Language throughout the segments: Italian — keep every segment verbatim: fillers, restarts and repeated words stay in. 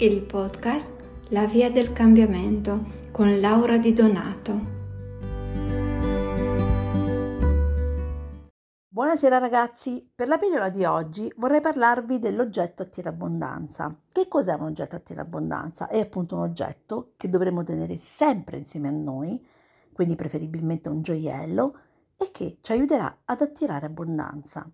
il podcast La Via del Cambiamento con Laura Di Donato. Buonasera ragazzi, per la pillola di oggi vorrei parlarvi dell'oggetto Attira Abbondanza. Che cos'è un oggetto Attira Abbondanza? È appunto un oggetto che dovremmo tenere sempre insieme a noi, quindi preferibilmente un gioiello, e che ci aiuterà ad attirare abbondanza.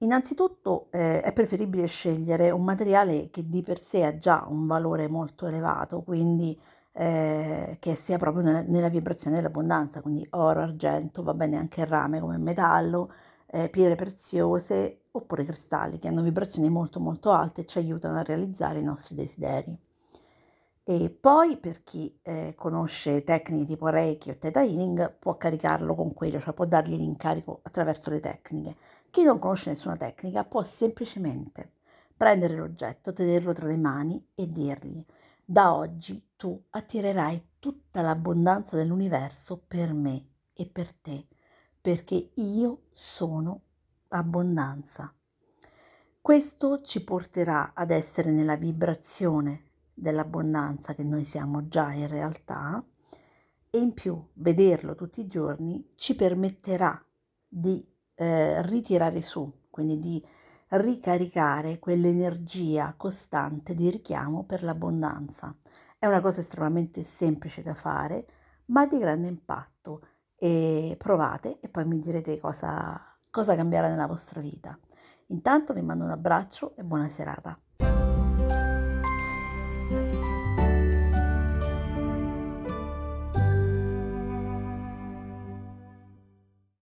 Innanzitutto eh, è preferibile scegliere un materiale che di per sé ha già un valore molto elevato, quindi eh, che sia proprio nella, nella vibrazione dell'abbondanza, quindi oro, argento, va bene anche il rame come metallo, eh, pietre preziose oppure cristalli che hanno vibrazioni molto molto alte e ci aiutano a realizzare i nostri desideri. E poi per chi eh, conosce tecniche tipo Reiki o Theta Healing può caricarlo con quello, cioè può dargli l'incarico attraverso le tecniche. Chi non conosce nessuna tecnica può semplicemente prendere l'oggetto, tenerlo tra le mani e dirgli: da oggi tu attirerai tutta l'abbondanza dell'universo per me e per te, perché io sono abbondanza. Questo ci porterà ad essere nella vibrazione dell'abbondanza che noi siamo già in realtà, e in più vederlo tutti i giorni ci permetterà di eh, ritirare su, quindi di ricaricare quell'energia costante di richiamo per l'abbondanza. È una cosa estremamente semplice da fare, ma di grande impatto, e provate e poi mi direte cosa, cosa cambierà nella vostra vita. Intanto vi mando un abbraccio e buona serata. Thank you.